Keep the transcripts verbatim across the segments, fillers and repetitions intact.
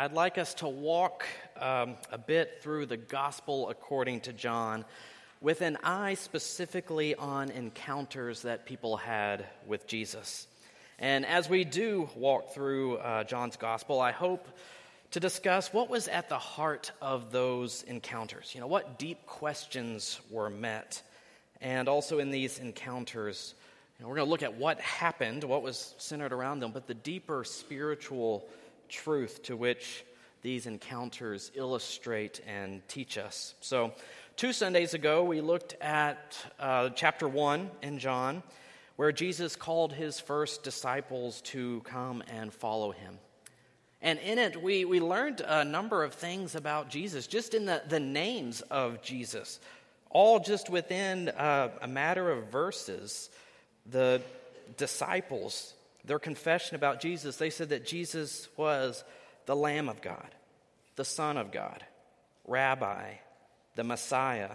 I'd like us to walk um, a bit through the gospel according to John with an eye specifically on encounters that people had with Jesus. And as we do walk through uh, John's gospel, I hope to discuss what was at the heart of those encounters. You know, what deep questions were met. And also in these encounters, you know, we're going to look at what happened, what was centered around them, but the deeper spiritual truth to which these encounters illustrate and teach us. So, two Sundays ago, we looked at uh, chapter one in John, where Jesus called his first disciples to come and follow him. And in it, we, we learned a number of things about Jesus, just in the, the names of Jesus, all just within uh, a matter of verses. The disciples, their confession about Jesus, they said that Jesus was the Lamb of God, the Son of God, Rabbi, the Messiah,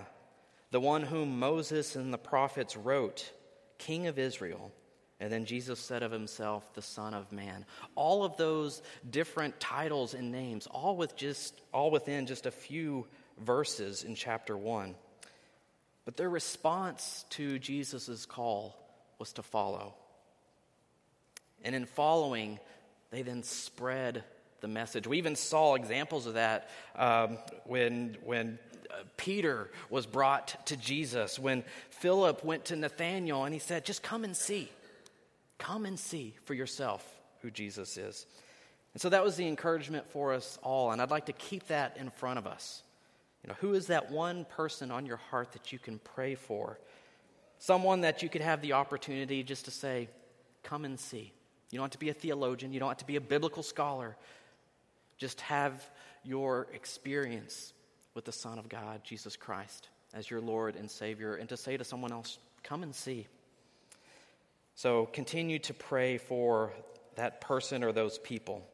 the one whom Moses and the prophets wrote, King of Israel. And then Jesus said of himself, the Son of Man. All of those different titles and names, all with just all within just a few verses in chapter one. But their response to Jesus' call was to follow. And in following, they then spread the message. We even saw examples of that um, when when Peter was brought to Jesus, when Philip went to Nathanael and he said, just come and see. Come and see for yourself who Jesus is. And so that was the encouragement for us all, and I'd like to keep that in front of us. You know, who is that one person on your heart that you can pray for? Someone that you could have the opportunity just to say, come and see. You don't have to be a theologian. You don't have to be a biblical scholar. Just have your experience with the Son of God, Jesus Christ, as your Lord and Savior, and to say to someone else, come and see. So continue to pray for that person or those people.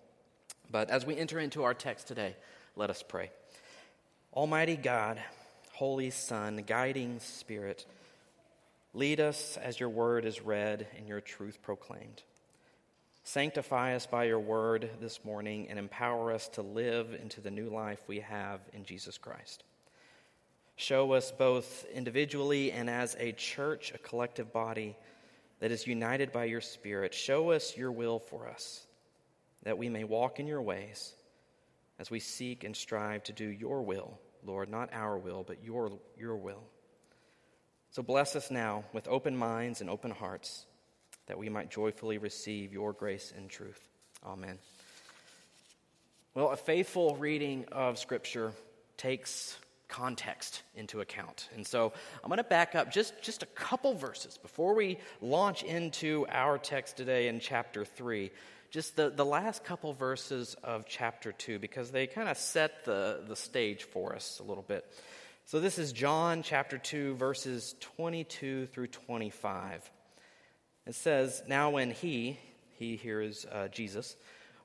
But as we enter into our text today, let us pray. Almighty God, Holy Son, guiding Spirit, lead us as your word is read and your truth proclaimed. Sanctify us by your word this morning and empower us to live into the new life we have in Jesus Christ. Show us both individually and as a church, a collective body that is united by your Spirit. Show us your will for us, that we may walk in your ways as we seek and strive to do your will, Lord, not our will, but your, your will. So bless us now with open minds and open hearts, that we might joyfully receive your grace and truth. Amen. Well, a faithful reading of Scripture takes context into account. And so I'm going to back up just, just a couple verses before we launch into our text today in chapter three. Just the, the last couple verses of chapter two, because they kind of set the, the stage for us a little bit. So this is John chapter two, verses twenty-two through twenty-five. It says, now when he, he here is uh, Jesus,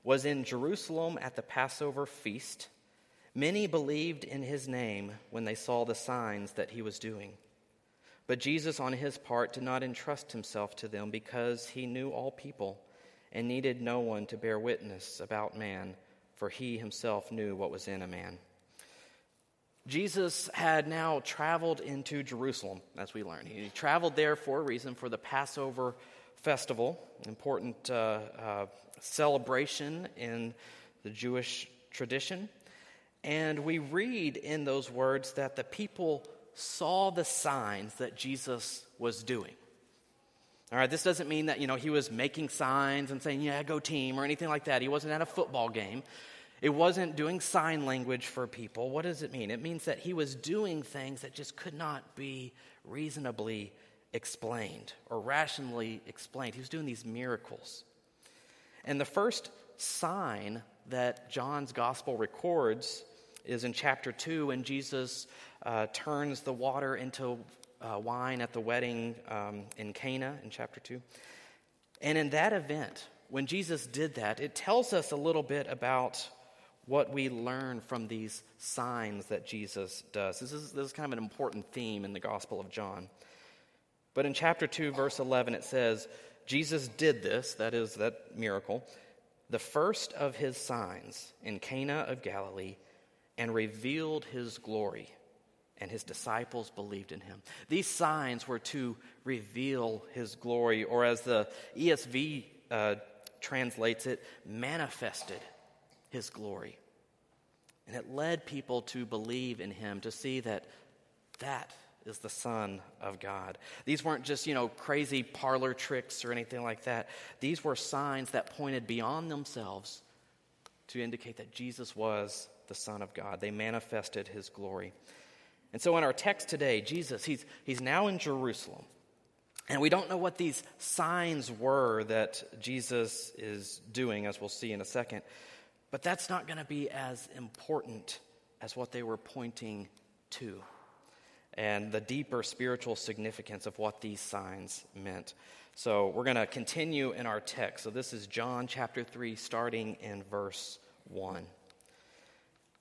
was in Jerusalem at the Passover feast, many believed in his name when they saw the signs that he was doing. But Jesus on his part did not entrust himself to them because he knew all people and needed no one to bear witness about man, for he himself knew what was in a man. Jesus had now traveled into Jerusalem, as we learn. He traveled there for a reason, for the Passover festival, an important uh, uh, celebration in the Jewish tradition. And we read in those words that the people saw the signs that Jesus was doing. All right, this doesn't mean that, you know, he was making signs and saying, yeah, go team, or anything like that. He wasn't at a football game. It wasn't doing sign language for people. What does it mean? It means that he was doing things that just could not be reasonably explained or rationally explained. He was doing these miracles. And the first sign that John's gospel records is in chapter two, when Jesus uh, turns the water into uh, wine at the wedding um, in Cana in chapter two. And in that event, when Jesus did that, it tells us a little bit about what we learn from these signs that Jesus does. This is, this is kind of an important theme in the Gospel of John. But in chapter two, verse eleven, it says, Jesus did this, that is, that miracle, the first of his signs in Cana of Galilee, and revealed his glory, and his disciples believed in him. These signs were to reveal his glory, or as the E S V uh, translates it, manifested his glory. And it led people to believe in him, to see that that is the Son of God. These weren't just, you know, crazy parlor tricks or anything like that. These were signs that pointed beyond themselves to indicate that Jesus was the Son of God. They manifested his glory. And so in our text today, Jesus, he's he's now in Jerusalem. And we don't know what these signs were that Jesus is doing, as we'll see in a second. But that's not going to be as important as what they were pointing to, and the deeper spiritual significance of what these signs meant. So we're going to continue in our text. So this is John chapter three, starting in verse one.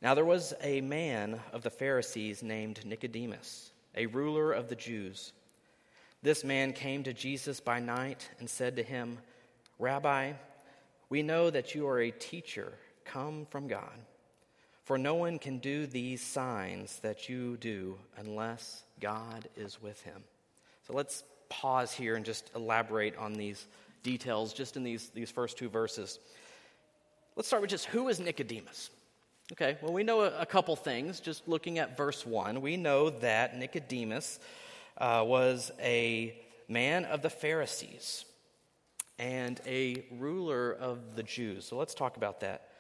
Now there was a man of the Pharisees named Nicodemus, a ruler of the Jews. This man came to Jesus by night and said to him, "Rabbi, we know that you are a teacher come from God. For no one can do these signs that you do unless God is with him." So let's pause here and just elaborate on these details just in these, these first two verses. Let's start with just who is Nicodemus? Okay, well, we know a, a couple things. Just looking at verse one, we know that Nicodemus uh, was a man of the Pharisees and a ruler of the Jews. So let's talk about that.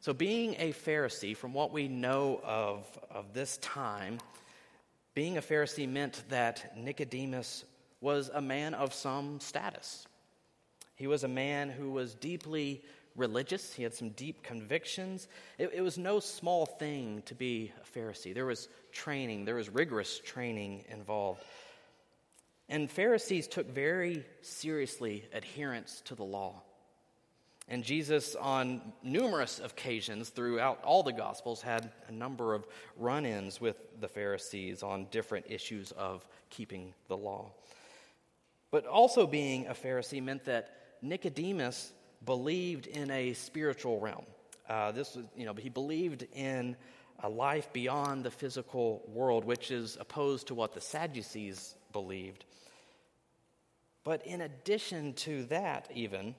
So being a Pharisee, from what we know of, of this time, being a Pharisee meant that Nicodemus was a man of some status. He was a man who was deeply religious. He had some deep convictions. It, it was no small thing to be a Pharisee. There was training. There was rigorous training involved. And Pharisees took very seriously adherence to the law. And Jesus, on numerous occasions throughout all the Gospels, had a number of run-ins with the Pharisees on different issues of keeping the law. But also being a Pharisee meant that Nicodemus believed in a spiritual realm. Uh, this was, you know, he believed in a life beyond the physical world, which is opposed to what the Sadducees believed. But in addition to that, even...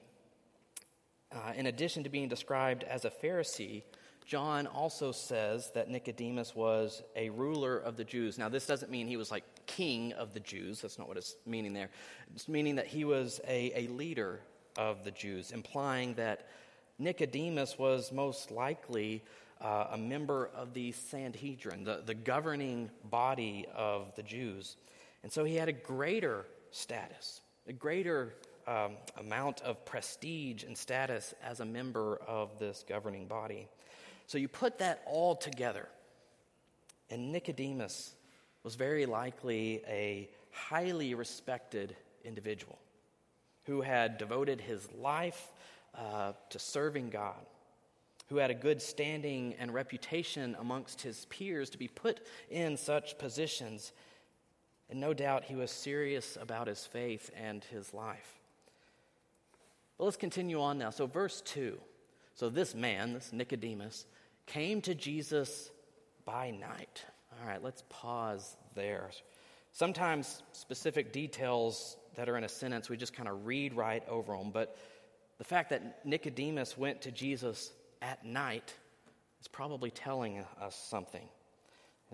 Uh, in addition to being described as a Pharisee, John also says that Nicodemus was a ruler of the Jews. Now, this doesn't mean he was like king of the Jews. That's not what it's meaning there. It's meaning that he was a, a leader of the Jews, implying that Nicodemus was most likely uh, a member of the Sanhedrin, the, the governing body of the Jews. And so he had a greater status, a greater Um, amount of prestige and status as a member of this governing body. So you put that all together, and Nicodemus was very likely a highly respected individual who had devoted his life uh, to serving God, who had a good standing and reputation amongst his peers to be put in such positions. And no doubt he was serious about his faith and his life. Well, let's continue on now. So verse two. So this man, this Nicodemus, came to Jesus by night. All right, let's pause there. Sometimes specific details that are in a sentence, we just kind of read right over them. But the fact that Nicodemus went to Jesus at night is probably telling us something.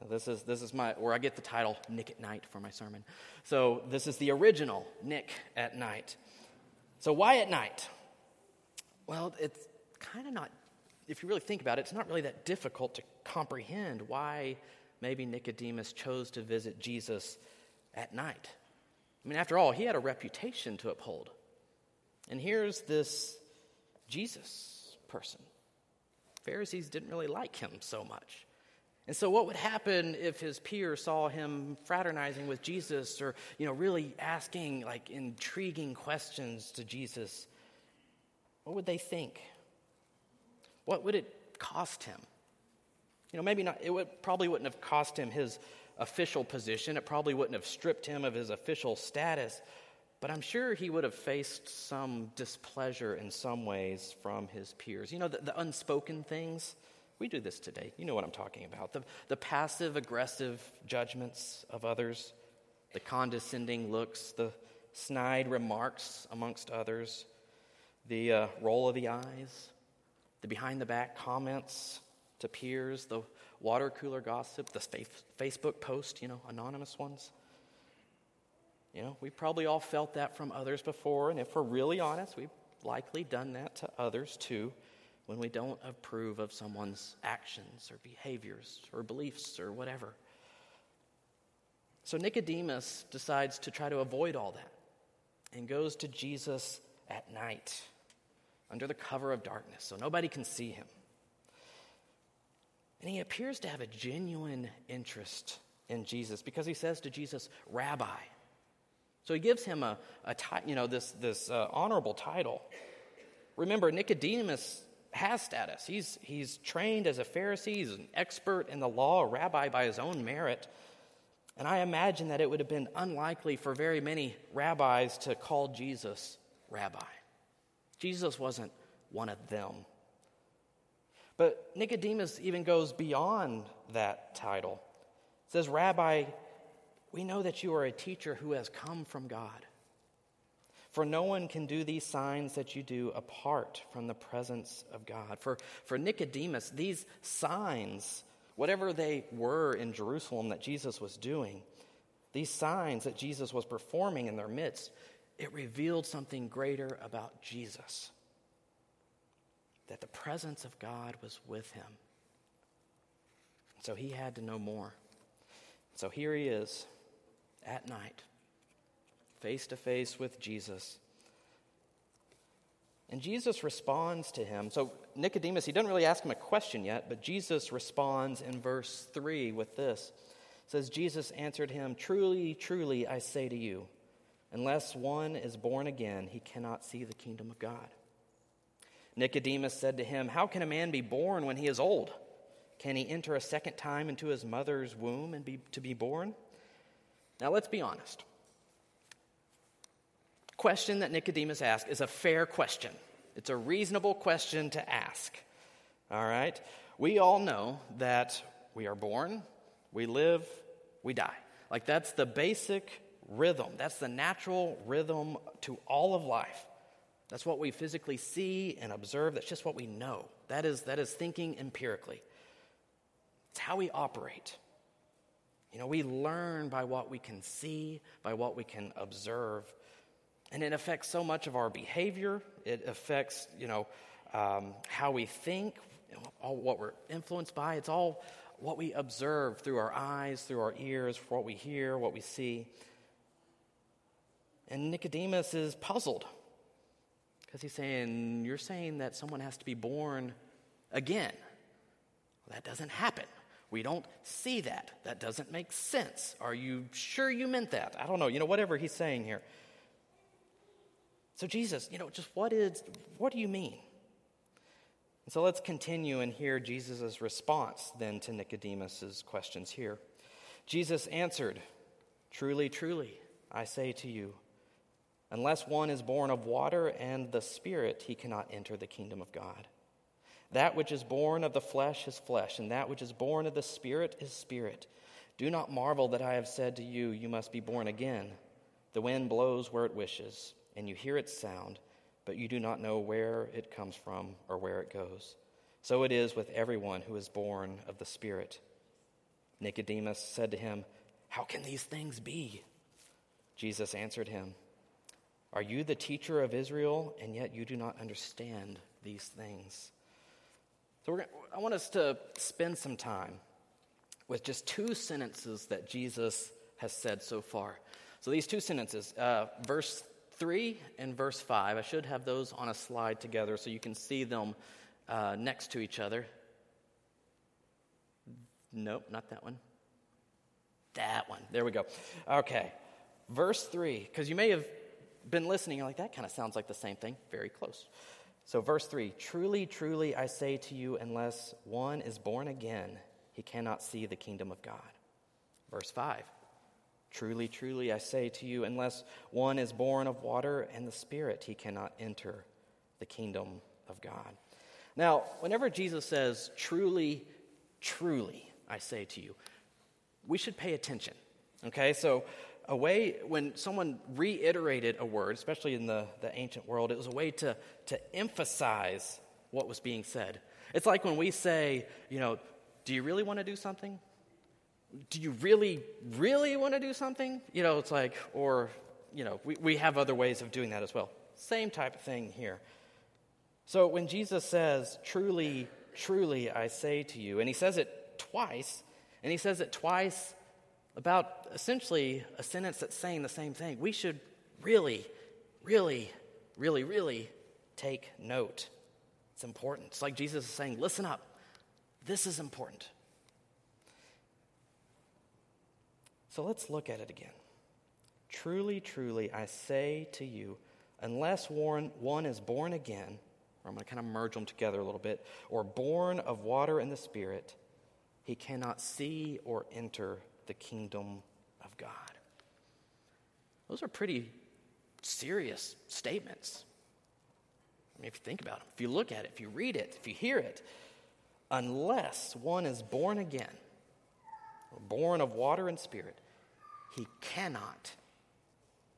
Now, this is this is my, where I get the title Nick at Night for my sermon. So this is the original Nick at Night. So why at night? Well, it's kind of not, if you really think about it, it's not really that difficult to comprehend why maybe Nicodemus chose to visit Jesus at night. I mean, after all, he had a reputation to uphold. And here's this Jesus person. Pharisees didn't really like him so much. And so what would happen if his peers saw him fraternizing with Jesus or, you know, really asking, like, intriguing questions to Jesus? What would they think? What would it cost him? You know, maybe not. It would, probably wouldn't have cost him his official position. It probably wouldn't have stripped him of his official status. But I'm sure he would have faced some displeasure in some ways from his peers. You know, the, the unspoken things. We do this today. You know what I'm talking about. The, the passive-aggressive judgments of others, the condescending looks, the snide remarks amongst others, the uh, roll of the eyes, the behind-the-back comments to peers, the water cooler gossip, the Facebook post, you know, anonymous ones. You know, we probably all felt that from others before, and if we're really honest, we've likely done that to others too when we don't approve of someone's actions or behaviors or beliefs or whatever. So Nicodemus decides to try to avoid all that and goes to Jesus at night under the cover of darkness so nobody can see him. And he appears to have a genuine interest in Jesus because he says to Jesus, "Rabbi." So he gives him a, a you know, this this uh, honorable title. Remember, Nicodemus has status. He's he's trained as a Pharisee. He's an expert in the law, a rabbi by his own merit. And I imagine that it would have been unlikely for very many rabbis to call Jesus rabbi. Jesus wasn't one of them. But Nicodemus even goes beyond that title. It says, "Rabbi, we know that you are a teacher who has come from God. For no one can do these signs that you do apart from the presence of God." For, for Nicodemus, these signs, whatever they were in Jerusalem that Jesus was doing, these signs that Jesus was performing in their midst, it revealed something greater about Jesus. That the presence of God was with him. So he had to know more. So here he is. At night, face to face with Jesus. And Jesus responds to him. So Nicodemus, he doesn't really ask him a question yet, but Jesus responds in verse three with this. It says, "Jesus answered him, 'Truly, truly, I say to you, unless one is born again, he cannot see the kingdom of God.' Nicodemus said to him, 'How can a man be born when he is old? Can he enter a second time into his mother's womb and be to be born?'" Now, let's be honest. The question that Nicodemus asked is a fair question. It's a reasonable question to ask. All right? We all know that we are born, we live, we die. Like, that's the basic rhythm. That's the natural rhythm to all of life. That's what we physically see and observe. That's just what we know. That is, that is thinking empirically. It's how we operate. You know, we learn by what we can see, by what we can observe. And it affects so much of our behavior. It affects, you know, um, how we think, you know, all what we're influenced by. It's all what we observe through our eyes, through our ears, what we hear, what we see. And Nicodemus is puzzled because he's saying, "You're saying that someone has to be born again. Well, that doesn't happen. We don't see that. That doesn't make sense. Are you sure you meant that?" I don't know. You know, whatever he's saying here. So Jesus, you know, just what is, what do you mean? And so let's continue and hear Jesus' response then to Nicodemus' questions here. Jesus answered, "Truly, truly, I say to you, unless one is born of water and the Spirit, he cannot enter the kingdom of God. That which is born of the flesh is flesh, and that which is born of the Spirit is spirit. Do not marvel that I have said to you, you must be born again. The wind blows where it wishes, and you hear its sound, but you do not know where it comes from or where it goes. So it is with everyone who is born of the Spirit." Nicodemus said to him, "How can these things be?" Jesus answered him, "Are you the teacher of Israel, and yet you do not understand these things?" So we're gonna, I want us to spend some time with just two sentences that Jesus has said so far. So these two sentences, uh, verse three and verse five. I should have those on a slide together so you can see them uh, next to each other. Nope, not that one. That one. There we go. Okay, verse three, because you may have been listening. You're like, that kind of sounds like the same thing. Very close. So verse three, "Truly, truly, I say to you, unless one is born again, he cannot see the kingdom of God." Verse five, Truly, truly, I say to you, unless one is born of water and the Spirit, he cannot enter the kingdom of God. Now, whenever Jesus says, truly, truly, I say to you, we should pay attention, okay? So a way, when someone reiterated a word, especially in the, the ancient world, it was a way to, to emphasize what was being said. It's like when we say, you know, do you really want to do something? Do you really, really want to do something? You know, it's like, or, you know, we, we have other ways of doing that as well. Same type of thing here. So when Jesus says, truly, truly, I say to you, and he says it twice, and he says it twice about essentially a sentence that's saying the same thing, we should really, really, really, really take note. It's important. It's like Jesus is saying, listen up. This is important. So let's look at it again. Truly, truly, I say to you, unless one is born again, or I'm going to kind of merge them together a little bit, or born of water and the Spirit, he cannot see or enter the kingdom of God. Those are pretty serious statements. I mean, if you think about them, if you look at it, if you read it, if you hear it, unless one is born again, born of water and Spirit, he cannot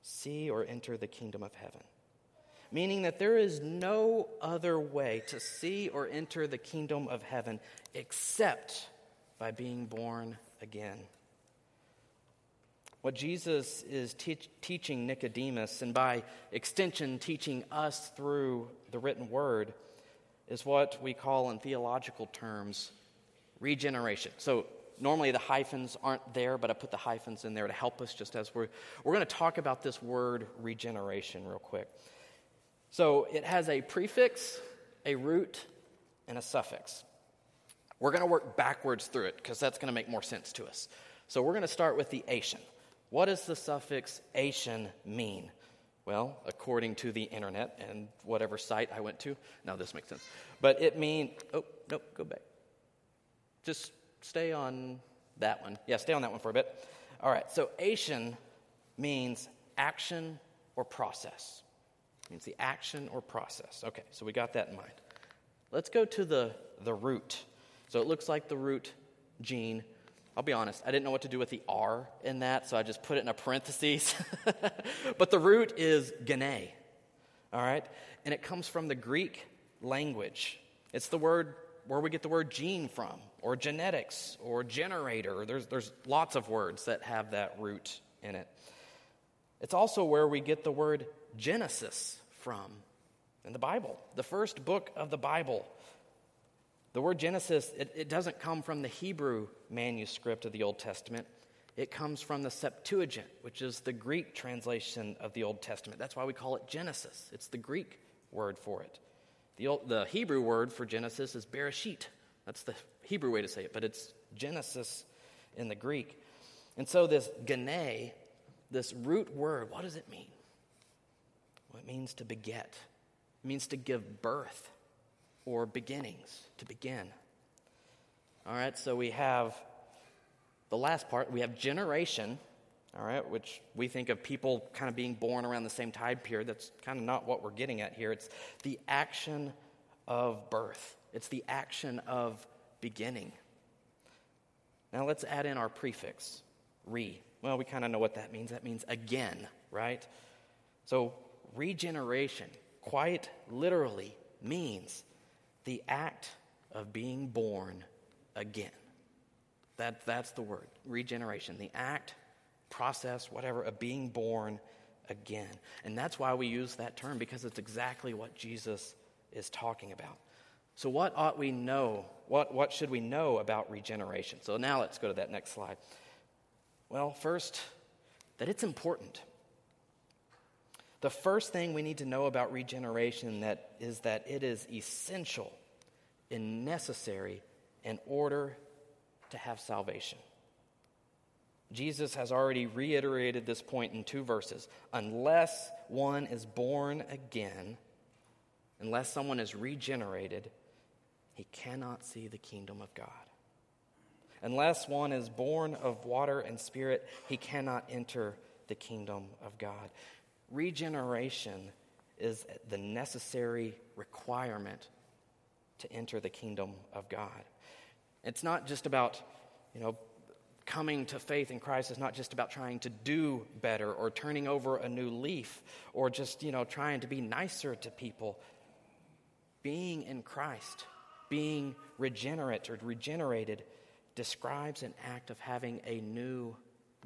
see or enter the kingdom of heaven. Meaning that there is no other way to see or enter the kingdom of heaven except by being born again. What Jesus is te- teaching Nicodemus, and by extension teaching us through the written word, is what we call in theological terms regeneration. So normally the hyphens aren't there, but I put the hyphens in there to help us just as we're... We're going to talk about this word regeneration real quick. So it has a prefix, a root, and a suffix. We're going to work backwards through it because that's going to make more sense to us. So we're going to start with the ation. What does the suffix ation mean? Well, according to the internet and whatever site I went to, now this makes sense. But it means... Oh, nope, go back. Just... Stay on that one. Yeah, stay on that one for a bit. All right, so ation means action or process. It means the action or process. Okay, so we got that in mind. Let's go to the, the root. So it looks like the root gene. I'll be honest, I didn't know what to do with the R in that, so I just put it in a parenthesis. But the root is gene, all right? And it comes from the Greek language. It's the word where we get the word gene from, or genetics, or generator. There's there's lots of words that have that root in it. It's also where we get the word Genesis from in the Bible, the first book of the Bible. The word Genesis, it, it doesn't come from the Hebrew manuscript of the Old Testament. It comes from the Septuagint, which is the Greek translation of the Old Testament. That's why we call it Genesis. It's the Greek word for it. The, old, the Hebrew word for Genesis is Bereshit. That's the Hebrew way to say it, but it's Genesis in the Greek. And so this gene, this root word, what does it mean? Well, it means to beget. It means to give birth or beginnings, to begin. All right, so we have the last part. We have generation, all right, which we think of people kind of being born around the same time period. That's kind of not what we're getting at here. It's the action of birth. It's the action of beginning. Now let's add in our prefix, re. Well, we kind of know what that means. That means again, right? So regeneration quite literally means the act of being born again. That, that's the word, regeneration. The act, process, whatever, of being born again. And that's why we use that term, because it's exactly what Jesus is talking about. So what ought we know? What what should we know about regeneration? So now let's go to that next slide. Well, first, that it's important. The first thing we need to know about regeneration that is that it is essential and necessary in order to have salvation. Jesus has already reiterated this point in two verses. Unless one is born again, unless someone is regenerated, he cannot see the kingdom of God. Unless one is born of water and spirit, he cannot enter the kingdom of God. Regeneration is the necessary requirement to enter the kingdom of God. It's not just about, you know, coming to faith in Christ is not just about trying to do better or turning over a new leaf or just, you know, trying to be nicer to people. Being in Christ, being regenerate or regenerated describes an act of having a new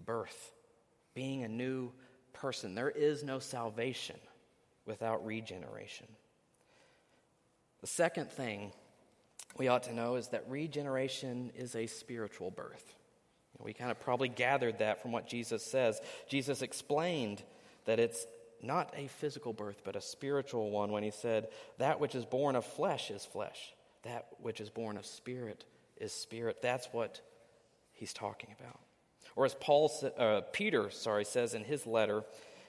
birth, being a new person. There is no salvation without regeneration. The second thing we ought to know is that regeneration is a spiritual birth. We kind of probably gathered that from what Jesus says. Jesus explained that it's not a physical birth, but a spiritual one when he said, that which is born of flesh is flesh. That which is born of spirit is spirit. That's what he's talking about. Or as Paul, uh, Peter sorry, says in his letter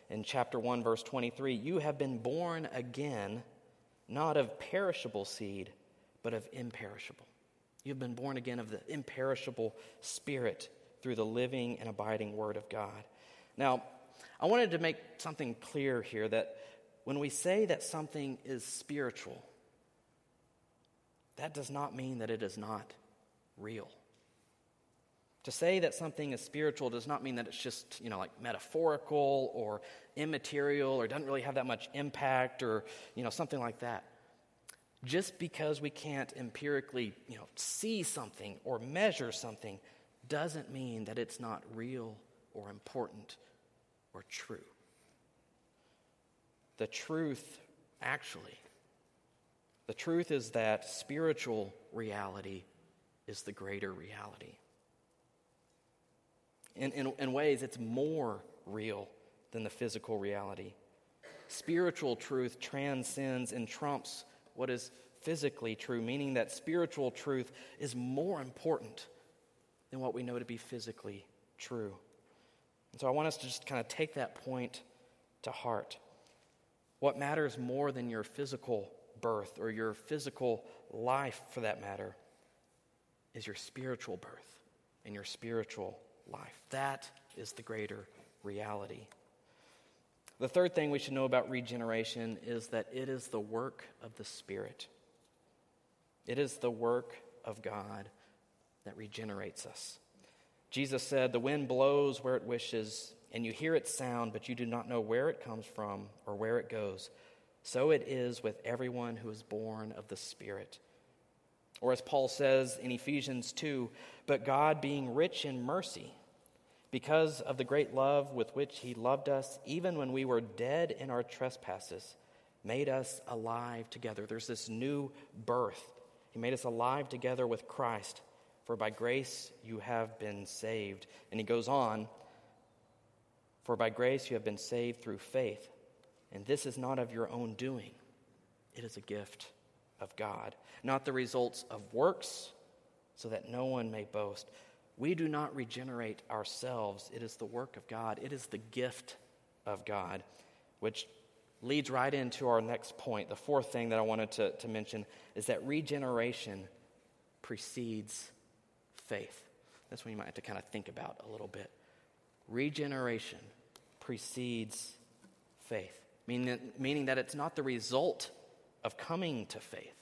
in chapter one, verse twenty-three, you have been born again, not of perishable seed, but of imperishable. You've been born again of the imperishable spirit through the living and abiding word of God. Now, I wanted to make something clear here that when we say that something is spiritual, that does not mean that it is not real. To say that something is spiritual does not mean that it's just, you know, like metaphorical or immaterial or doesn't really have that much impact or, you know, something like that. Just because we can't empirically, you know, see something or measure something doesn't mean that it's not real or important or true. The truth, actually, the truth is that spiritual reality is the greater reality. In, in, in ways, it's more real than the physical reality. Spiritual truth transcends and trumps what is physically true, meaning that spiritual truth is more important than what we know to be physically true. And so I want us to just kind of take that point to heart. What matters more than your physical birth or your physical life, for that matter, is your spiritual birth and your spiritual life. That is the greater reality. The third thing we should know about regeneration is that it is the work of the Spirit. It is the work of God that regenerates us. Jesus said, the wind blows where it wishes, and you hear its sound, but you do not know where it comes from or where it goes. So it is with everyone who is born of the Spirit. Or as Paul says in Ephesians two, but God being rich in mercy, because of the great love with which he loved us, even when we were dead in our trespasses, made us alive together. There's this new birth. He made us alive together with Christ, for by grace you have been saved. And he goes on, for by grace you have been saved through faith, and this is not of your own doing. It is a gift of God, not the results of works, so that no one may boast. We do not regenerate ourselves. It is the work of God. It is the gift of God, which leads right into our next point. The fourth thing that I wanted to, to mention is that regeneration precedes faith. That's what you might have to kind of think about a little bit. Regeneration precedes faith, meaning, meaning that it's not the result of coming to faith.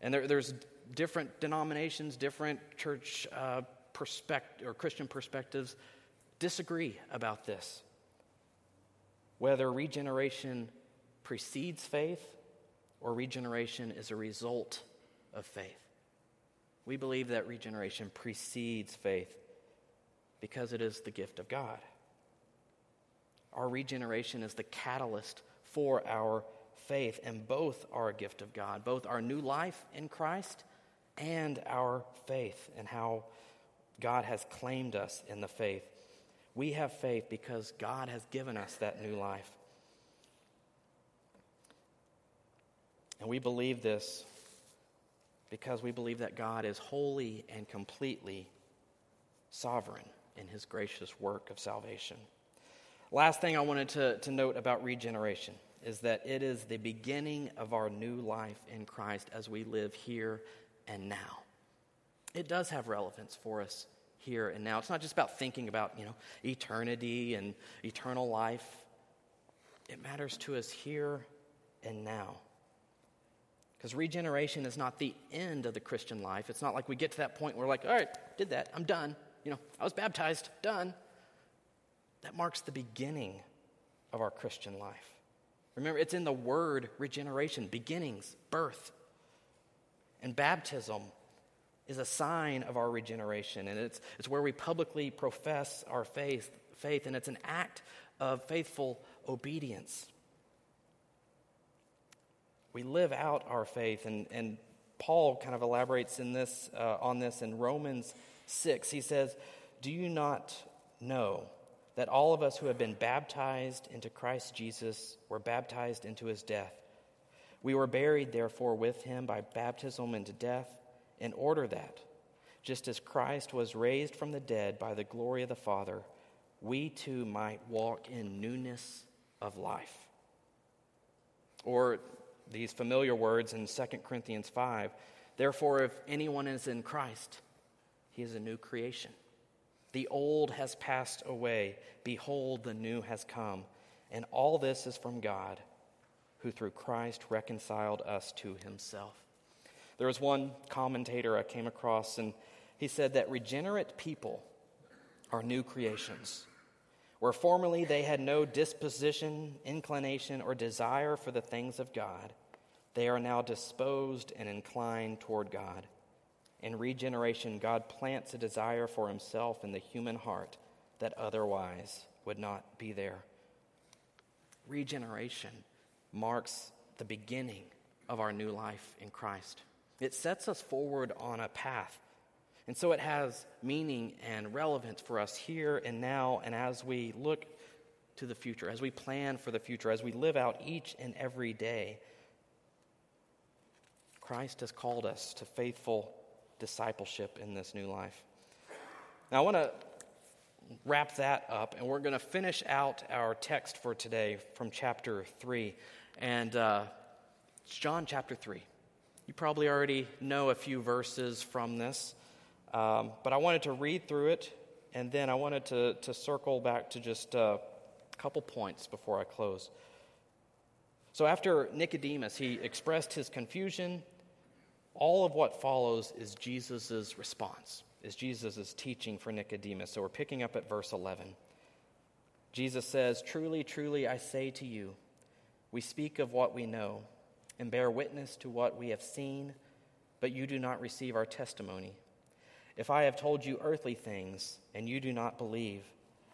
And there, there's different denominations, different church uh, perspect- or Christian perspectives disagree about this. Whether regeneration precedes faith or regeneration is a result of faith. We believe that regeneration precedes faith because it is the gift of God. Our regeneration is the catalyst for our faith, and both are a gift of God, both our new life in Christ and our faith and how God has claimed us in the faith. We have faith because God has given us that new life. And we believe this because we believe that God is wholly and completely sovereign in his gracious work of salvation. Last thing I wanted to, to note about regeneration is that it is the beginning of our new life in Christ as we live here and now. it does have relevance for us here and now. It's not just about thinking about, you know, eternity and eternal life. It matters to us here and now. Because regeneration is not the end of the Christian life. It's not like we get to that point where we're like, all right, did that, I'm done. You know, I was baptized, done. That marks the beginning of our Christian life. Remember, it's in the word regeneration, beginnings, birth. And baptism is a sign of our regeneration, and it's it's where we publicly profess our faith, faith, and it's an act of faithful obedience. We live out our faith, and, and Paul kind of elaborates in this uh, on this in Romans six. He says, "Do you not know that all of us who have been baptized into Christ Jesus were baptized into his death? We were buried, therefore, with him by baptism into death, in order that, just as Christ was raised from the dead by the glory of the Father, we too might walk in newness of life." Or these familiar words in Second Corinthians five, "Therefore, if anyone is in Christ, he is a new creation. The old has passed away. Behold, the new has come. And all this is from God, who through Christ reconciled us to himself." There was one commentator I came across, and he said that regenerate people are new creations, where formerly they had no disposition, inclination, or desire for the things of God. They are now disposed and inclined toward God. In regeneration, God plants a desire for himself in the human heart that otherwise would not be there. Regeneration marks the beginning of our new life in Christ. It sets us forward on a path. And so it has meaning and relevance for us here and now, and as we look to the future, as we plan for the future, as we live out each and every day, Christ has called us to faithful discipleship in this new life. Now I want to wrap that up, and we're going to finish out our text for today from chapter three. And uh, it's John chapter three. You probably already know a few verses from this. Um, but I wanted to read through it, and then I wanted to, to circle back to just uh, a couple points before I close. So after Nicodemus, he expressed his confusion. All of what follows is Jesus' response, is Jesus' teaching for Nicodemus. So we're picking up at verse eleven. Jesus says, "Truly, truly, I say to you, we speak of what we know and bear witness to what we have seen, but you do not receive our testimony. If I have told you earthly things and you do not believe,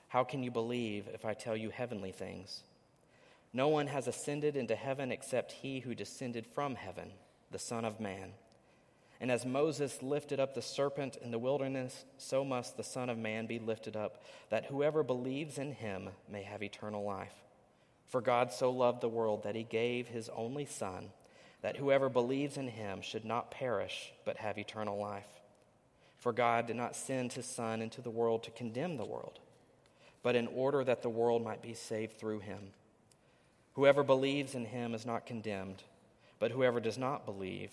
how can you believe if I tell you heavenly things? No one has ascended into heaven except he who descended from heaven, the Son of Man. And as Moses lifted up the serpent in the wilderness, so must the Son of Man be lifted up, that whoever believes in him may have eternal life. For God so loved the world that he gave his only Son, that whoever believes in him should not perish but have eternal life. For God did not send his Son into the world to condemn the world, but in order that the world might be saved through him. Whoever believes in him is not condemned, but whoever does not believe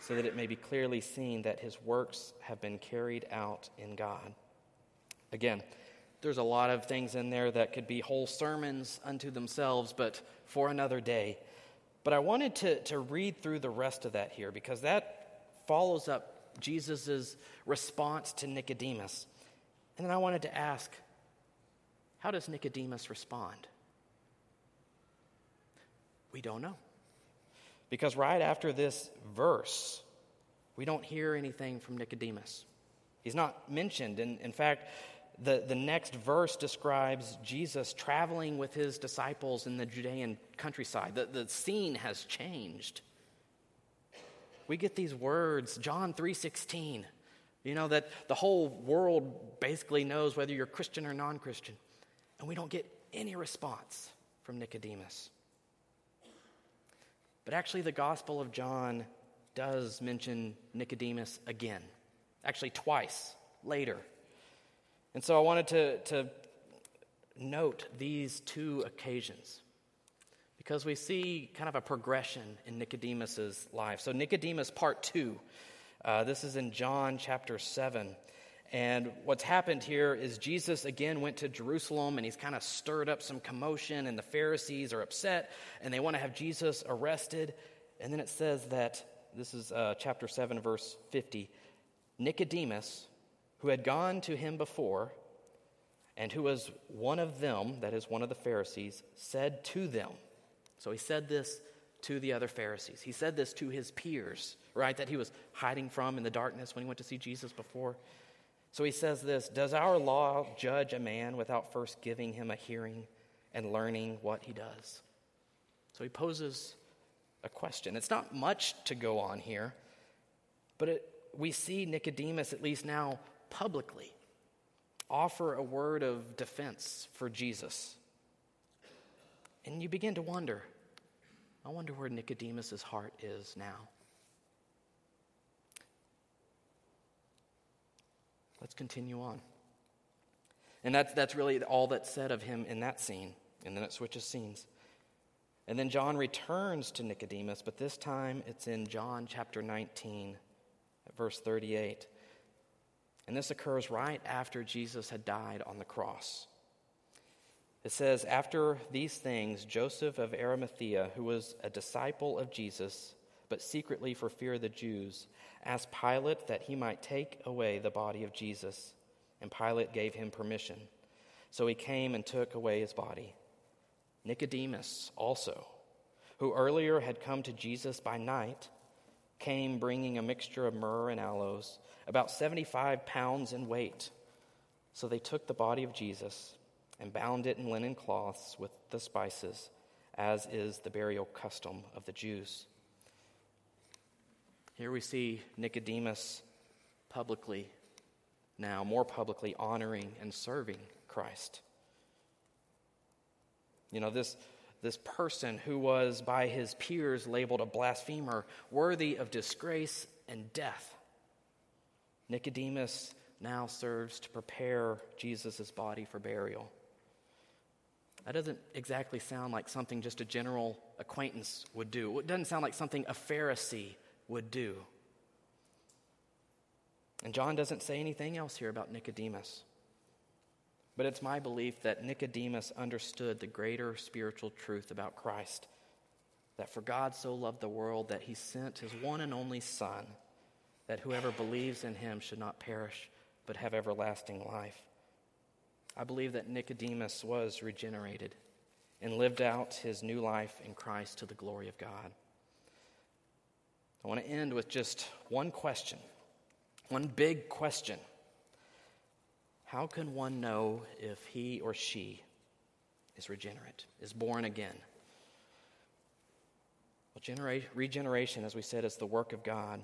so that it may be clearly seen that his works have been carried out in God." Again, there's a lot of things in there that could be whole sermons unto themselves, but for another day. But I wanted to, to read through the rest of that here, because that follows up Jesus' response to Nicodemus. And then I wanted to ask, how does Nicodemus respond? We don't know. Because right after this verse, we don't hear anything from Nicodemus. He's not mentioned. And in fact, the, the next verse describes Jesus traveling with his disciples in the Judean countryside. The, the scene has changed. We get these words, John three sixteen. You know, that the whole world basically knows whether you're Christian or non-Christian. And we don't get any response from Nicodemus. But actually, the Gospel of John does mention Nicodemus again. Actually, twice later. And so I wanted to, to note these two occasions, because we see kind of a progression in Nicodemus's life. So Nicodemus part two. Uh, this is in John chapter seven. And what's happened here is Jesus again went to Jerusalem, and he's kind of stirred up some commotion, and the Pharisees are upset and they want to have Jesus arrested. And then it says that, this is uh, chapter seven, verse fifty, Nicodemus, who had gone to him before and who was one of them, that is one of the Pharisees, said to them. So he said this to the other Pharisees. He said this to his peers, right, that he was hiding from in the darkness when he went to see Jesus before. So he says this, does our law judge a man without first giving him a hearing and learning what he does? So he poses a question. It's not much to go on here, but it, we see Nicodemus, at least now publicly, offer a word of defense for Jesus. And you begin to wonder, I wonder where Nicodemus's heart is now. Let's continue on. And that's that's really all that's said of him in that scene. And then it switches scenes. And then John returns to Nicodemus, but this time it's in John chapter nineteen, verse thirty-eight. And this occurs right after Jesus had died on the cross. It says, after these things, Joseph of Arimathea, who was a disciple of Jesus, but secretly for fear of the Jews, asked Pilate that he might take away the body of Jesus. And Pilate gave him permission. So he came and took away his body. Nicodemus also, who earlier had come to Jesus by night, came bringing a mixture of myrrh and aloes, about seventy-five pounds in weight. So they took the body of Jesus and bound it in linen cloths with the spices, as is the burial custom of the Jews. Here we see Nicodemus publicly now, more publicly honoring and serving Christ. You know, this, this person who was by his peers labeled a blasphemer, worthy of disgrace and death, Nicodemus now serves to prepare Jesus' body for burial. That doesn't exactly sound like something just a general acquaintance would do. It doesn't sound like something a Pharisee would do. And John doesn't say anything else here about Nicodemus. But it's my belief that Nicodemus understood the greater spiritual truth about Christ, that for God so loved the world that he sent his one and only Son, that whoever believes in him should not perish, but have everlasting life. I believe that Nicodemus was regenerated and lived out his new life in Christ to the glory of God. I want to end with just one question, one big question. How can one know if he or she is regenerate, is born again? Well, genera- regeneration, as we said, is the work of God.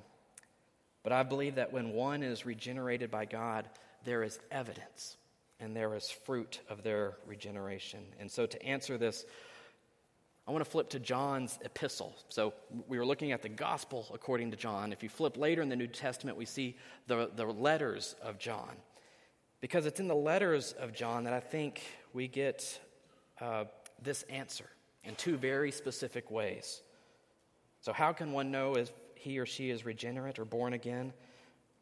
But I believe that when one is regenerated by God, there is evidence and there is fruit of their regeneration. And so to answer this, I want to flip to John's epistle. So we were looking at the gospel according to John. If you flip later in the New Testament, we see the, the letters of John. Because it's in the letters of John that I think we get uh, this answer in two very specific ways. So how can one know if he or she is regenerate or born again?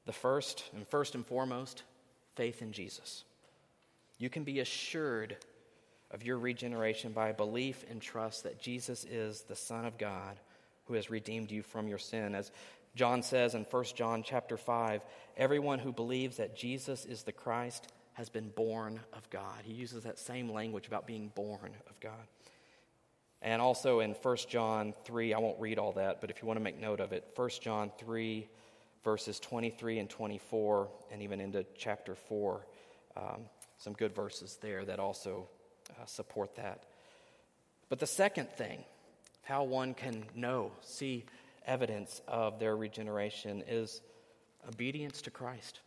The first, and first and foremost, faith in Jesus. You can be assured of your regeneration by belief and trust that Jesus is the Son of God who has redeemed you from your sin. As John says in First John chapter five, everyone who believes that Jesus is the Christ has been born of God. He uses that same language about being born of God. And also in First John three, I won't read all that, but if you want to make note of it, First John three, verses twenty-three and twenty-four, and even into chapter four, um, some good verses there that also uh, support that. But the second thing, how one can know, see evidence of their regeneration, is obedience to Christ.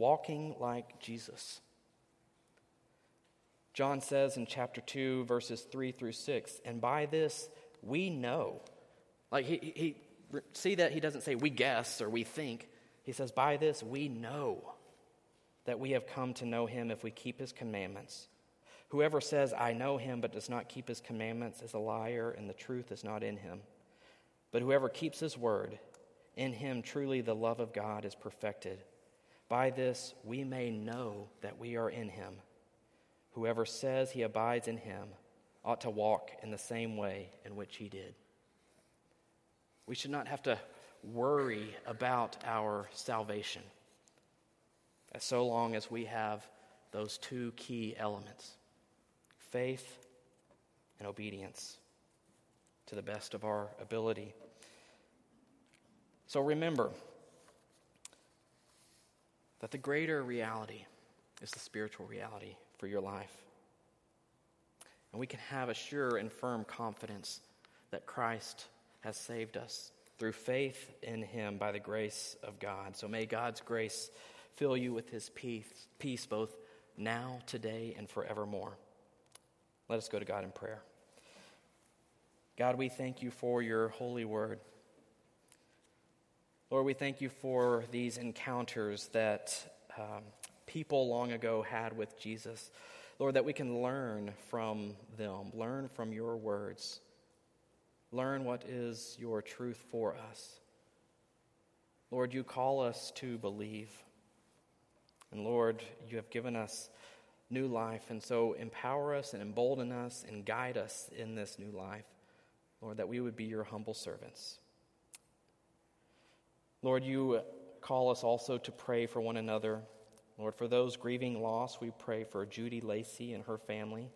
walking like Jesus. John says in chapter two, verses three through six, and by this we know. Like, he, he see that he doesn't say we guess or we think. He says, by this we know that we have come to know him if we keep his commandments. Whoever says, I know him, but does not keep his commandments is a liar, and the truth is not in him. But whoever keeps his word, in him truly the love of God is perfected. By this we may know that we are in him. Whoever says he abides in him ought to walk in the same way in which he did. We should not have to worry about our salvation, as so long as we have those two key elements, faith and obedience, to the best of our ability. So remember that the greater reality is the spiritual reality for your life. And we can have a sure and firm confidence that Christ has saved us through faith in him by the grace of God. So may God's grace fill you with his peace, peace both now, today, and forevermore. Let us go to God in prayer. God, we thank you for your holy word. Lord, we thank you for these encounters that um, people long ago had with Jesus. Lord, that we can learn from them, learn from your words, learn what is your truth for us. Lord, you call us to believe. And Lord, you have given us new life, and so empower us and embolden us and guide us in this new life, Lord, that we would be your humble servants. Lord, you call us also to pray for one another. Lord, for those grieving loss, we pray for Judy Lacey and her family.